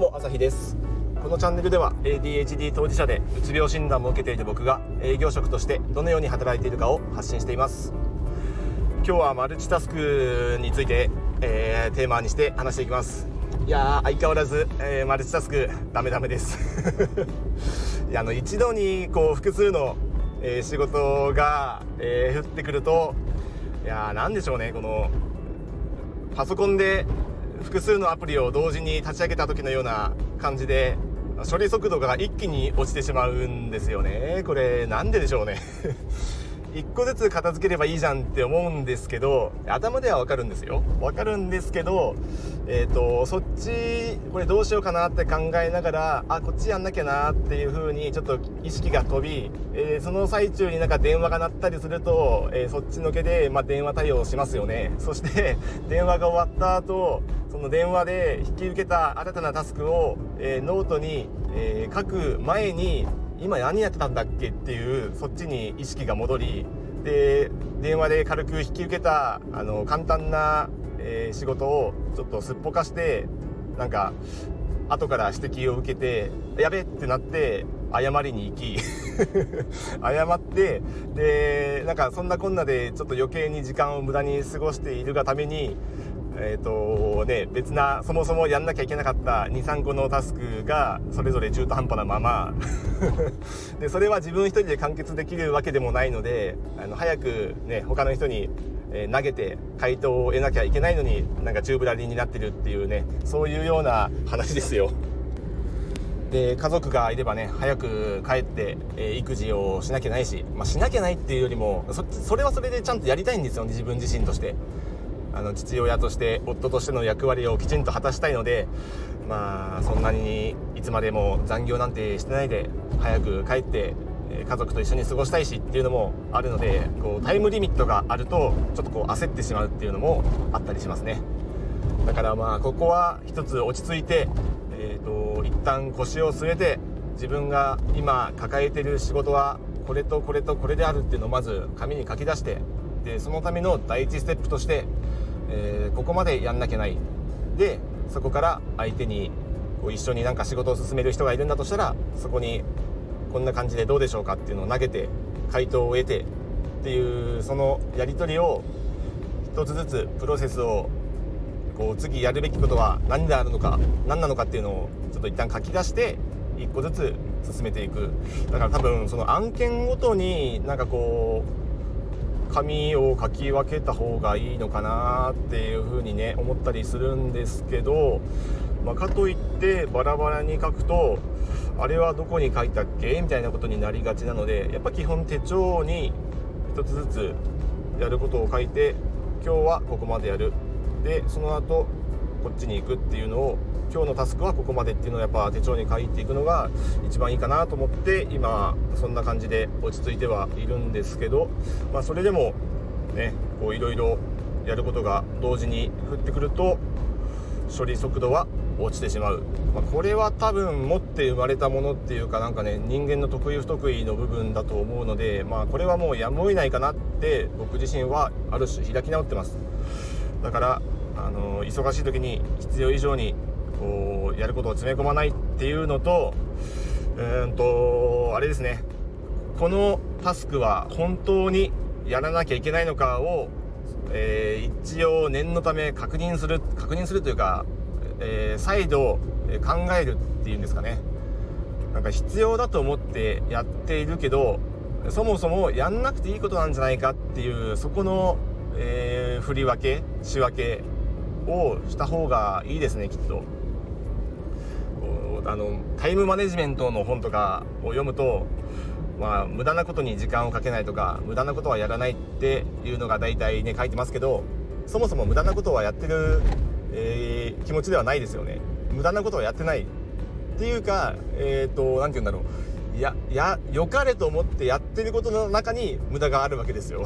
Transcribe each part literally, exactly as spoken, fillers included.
も朝日です。このチャンネルでは エーディーエイチディー 当事者でうつ病診断も受けている僕が営業職としてどのように働いているかを発信しています。今日はマルチタスクについて、えー、テーマにして話していきます。いやー相変わらず、えー、マルチタスクダメダメですいやあの一度にこう複数の、えー、仕事が、えー、降ってくるといやーなんでしょうね、このパソコンで複数のアプリを同時に立ち上げた時のような感じで処理速度が一気に落ちてしまうんですよね。これなんででしょうね一個ずつ片付ければいいじゃんって思うんですけど、頭ではわかるんですよわかるんですけど、えーと、そっちこれどうしようかなって考えながら、あこっちやんなきゃなっていう風にちょっと意識が飛び、えー、その最中になんか電話が鳴ったりすると、えー、そっちのけで、まあ、電話対応しますよね。そして電話が終わった後、その電話で引き受けた新たなタスクを、えー、ノートに、えー、書く前に今何やってたんだっけっていうそっちに意識が戻りで、電話で軽く引き受けたあの簡単な、えー、仕事をちょっとすっぽかして、なんか後から指摘を受けてやべってなって謝りに行き謝ってで、なんかそんなこんなでちょっと余計に時間を無駄に過ごしているがために、えーとね、別なそもそもやんなきゃいけなかった に,さん 個のタスクがそれぞれ中途半端なままでそれは自分一人で完結できるわけでもないので、あの早く、ね、他の人に投げて回答を得なきゃいけないのになんか宙ぶらりんになってるっていうね、そういうような話ですよ。で家族がいればね、早く帰って、えー、育児をしなきゃないし、まあ、しなきゃないっていうよりも そ, それはそれでちゃんとやりたいんですよね。自分自身としてあの父親として夫としての役割をきちんと果たしたいので、まあそんなにいつまでも残業なんてしてないで早く帰って家族と一緒に過ごしたいしっていうのもあるので、こうタイムリミットがあるとちょっとこう焦ってしまうっていうのもあったりしますね。だからまあここは一つ落ち着いて、えーと一旦腰を据えて、自分が今抱えている仕事はこれとこれとこれであるっていうのをまず紙に書き出して、でそのための第一ステップとして、えー、ここまでやんなきゃないで、そこから相手にこう一緒になんか仕事を進める人がいるんだとしたら、そこにこんな感じでどうでしょうかっていうのを投げて回答を得てっていう、そのやり取りを一つずつプロセスをこう次やるべきことは何であるのか何なのかっていうのをちょっと一旦書き出して一個ずつ進めていく。だから多分その案件ごとになんかこう紙を書き分けた方がいいのかなっていうふうにね思ったりするんですけど、まあ、かといってバラバラに書くとあれはどこに書いたっけみたいなことになりがちなので、やっぱ基本手帳に一つずつやることを書いて、今日はここまでやるでその後こっちに行くっていうのを、今日のタスクはここまでっていうのをやっぱ手帳に書いていくのが一番いいかなと思って、今そんな感じで落ち着いてはいるんですけど、まあ、それでもねこういろいろやることが同時に降ってくると処理速度は落ちてしまう、まあ、これは多分持って生まれたものっていうか、なんかね人間の得意不得意の部分だと思うので、まあ、これはもうやむを得ないかなって僕自身はある種開き直ってます。だからあの忙しい時に必要以上にこうやることを詰め込まないっていうのと、うーんとあれですね、このタスクは本当にやらなきゃいけないのかを、えー、一応念のため確認する確認するというか、えー、再度考えるっていうんですかね。なんか必要だと思ってやっているけど、そもそもやんなくていいことなんじゃないかっていう、そこの、えー、振り分け仕分けをした方がいいですね、きっと。あのタイムマネジメントの本とかを読むと、まあ、無駄なことに時間をかけないとか無駄なことはやらないっていうのが大体ね書いてますけど、そもそも無駄なことはやってる、えー、気持ちではないですよね。無駄なことはやってないっていうか、えーと、なんて言うんだろう、いや、いや、良かれと思ってやってることの中に無駄があるわけですよ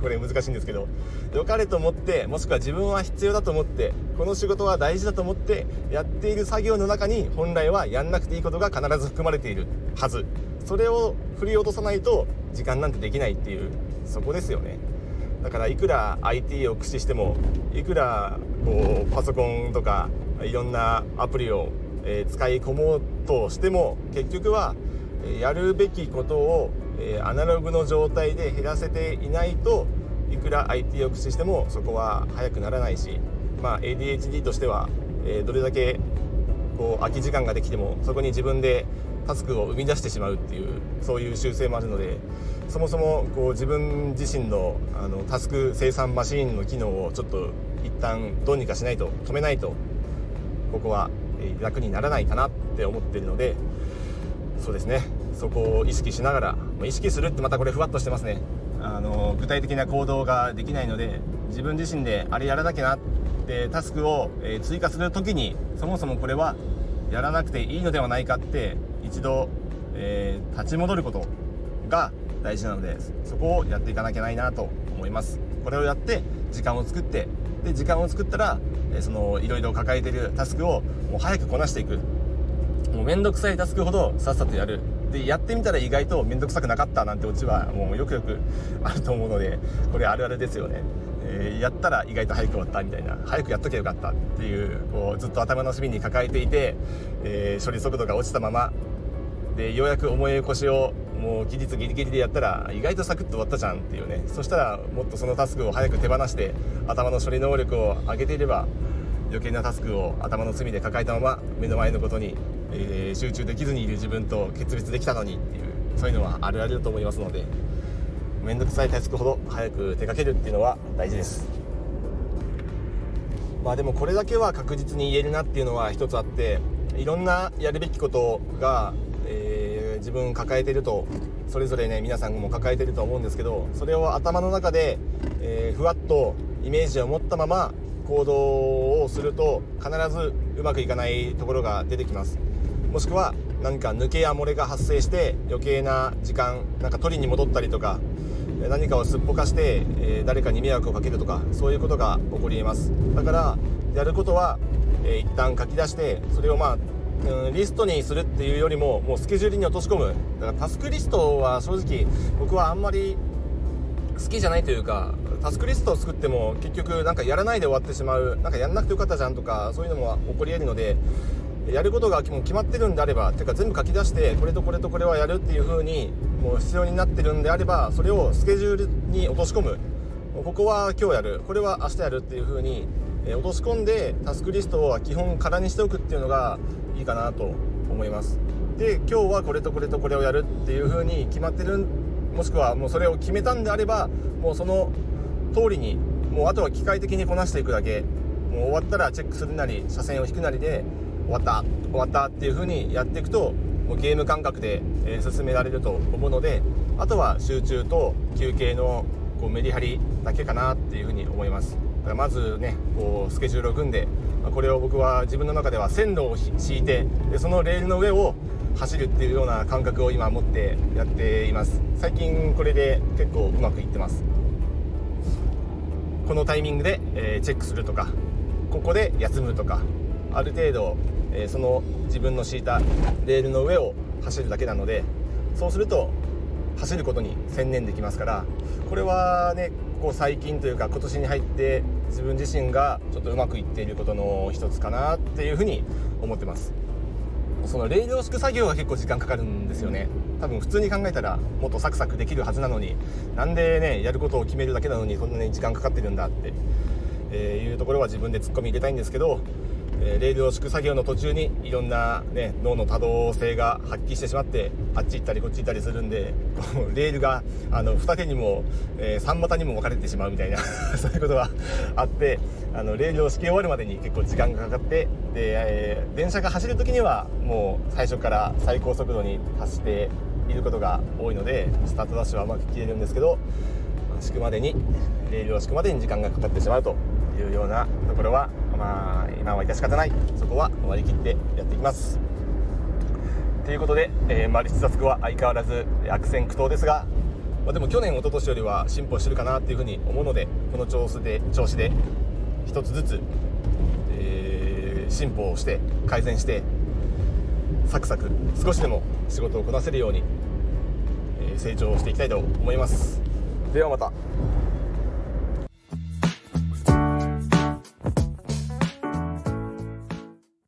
これ難しいんですけど、良かれと思って、もしくは自分は必要だと思って、この仕事は大事だと思ってやっている作業の中に本来はやんなくていいことが必ず含まれているはず。それを振り落とさないと時間なんてできないっていう、そこですよね。だからいくら アイティー を駆使しても、いくらこうパソコンとかいろんなアプリをえー、使い込もうとしても結局はやるべきことを、えー、アナログの状態で減らせていないといくら アイティー を駆使してもそこは早くならないし、まあ、エーディーエイチディー としては、えー、どれだけこう空き時間ができてもそこに自分でタスクを生み出してしまうっていうそういう習性もあるので、そもそもこう自分自身の、あのタスク生産マシーンの機能をちょっと一旦どうにかしないと止めないとここは楽にならないかなって思っているので、そうですね、そこを意識しながら、意識するってまたこれふわっとしてますね。あの具体的な行動ができないので、自分自身であれやらなきゃなってタスクを追加するときにそもそもこれはやらなくていいのではないかって一度、えー、立ち戻ることが大事なので、そこをやっていかなきゃないなと思います。これをやって時間を作って、で時間を作ったらそのいろいろ抱えているタスクをもう早くこなしていく、もうめんどくさいタスクほどさっさとやる。でやってみたら意外とめんどくさくなかったなんてオチはもうよくよくあると思うので、これあるあるですよね。えー、やったら意外と早く終わったみたいな、早くやっときゃよかったってい う, こうずっと頭の隅に抱えていて、えー、処理速度が落ちたままでようやく思い起こしをもう期日ギリギリでやったら意外とサクッと終わったじゃんっていうね。そしたらもっとそのタスクを早く手放して頭の処理能力を上げていれば、余計なタスクを頭の隅で抱えたまま目の前のことに、えー、集中できずにいる自分と決別できたのにっていう、そういうのはあるあるだと思いますので、めんどくさいタスクほど早く手掛けるっていうのは大事です。まあでもこれだけは確実に言えるなっていうのは一つあって、いろんなやるべきことが、えー、自分抱えてると、それぞれね皆さんも抱えてると思うんですけど、それを頭の中で、えー、ふわっとイメージを持ったまま行動をすると必ずうまくいかないところが出てきます。もしくは何か抜けや漏れが発生して余計な時間、なんか取りに戻ったりとか、何かをすっぽかして、えー、誰かに迷惑をかけるとか、そういうことが起こり得ます。だからやることは、えー、一旦書き出して、それをまあ、うん、リストにするっていうよりももうスケジュールに落とし込む。だからタスクリストは正直僕はあんまり好きじゃないというか、タスクリストを作っても結局なんかやらないで終わってしまう、なんかやんなくてよかったじゃんとか、そういうのも起こり得るので、やることがもう決まってるんであれば、てか全部書き出してこれとこれとこれはやるっていう風にもう必要になってるんであれば、それをスケジュールに落とし込む。ここは今日やる、これは明日やるっていう風に落とし込んで、タスクリストは基本空にしておくっていうのがいいかなと思います。で今日はこれとこれとこれをやるっていう風に決まってる、もしくはもうそれを決めたんであれば、もうその通りにもうあとは機械的にこなしていくだけ。もう終わったらチェックするなり車線を引くなりで、終わった終わったっていう風にやっていくと、もうゲーム感覚で、えー、進められると思うので、あとは集中と休憩のこうメリハリだけかなっていう風に思います。だからまずね、こうスケジュールを組んで、これを僕は自分の中では線路を敷いて、でそのレールの上を走るっていうような感覚を今持ってやっています。最近これで結構うまくいってます。このタイミングで、えー、チェックするとか、ここで休むとか、ある程度、えー、その自分の敷いたレールの上を走るだけなので、そうすると走ることに専念できますから、これはね、ここ最近というか今年に入って自分自身がちょっとうまくいっていることの一つかなっていうふうに思ってます。そのレールを敷く作業は結構時間かかるんですよね。多分普通に考えたらもっとサクサクできるはずなのに、なんでねやることを決めるだけなのにそんなに時間かかってるんだって、えー、いうところは自分で突っ込み入れたいんですけど、えー、レールを敷く作業の途中にいろんな、ね、脳の多動性が発揮してしまって、あっち行ったりこっち行ったりするんで、レールがあの二手にも、えー、三股にも分かれてしまうみたいなそういうことがあって、あのレールを敷き終わるまでに結構時間がかかって、で、えー、電車が走る時にはもう最初から最高速度に達していることが多いので、スタートダッシュはうまく切れるんですけど、敷くまでにレールを敷くまでに時間がかかってしまうというようなところは、まあ、今は致し方ない。そこは割り切ってやっていきますということで、えー、マルチタスクは相変わらず悪戦苦闘ですが、まあ、でも去年一昨年よりは進歩してるかなというふうに思うので、この調子で調子で一つずつ、えー、進歩をして改善して、サクサク少しでも仕事をこなせるように、えー、成長していきたいと思います。ではまた。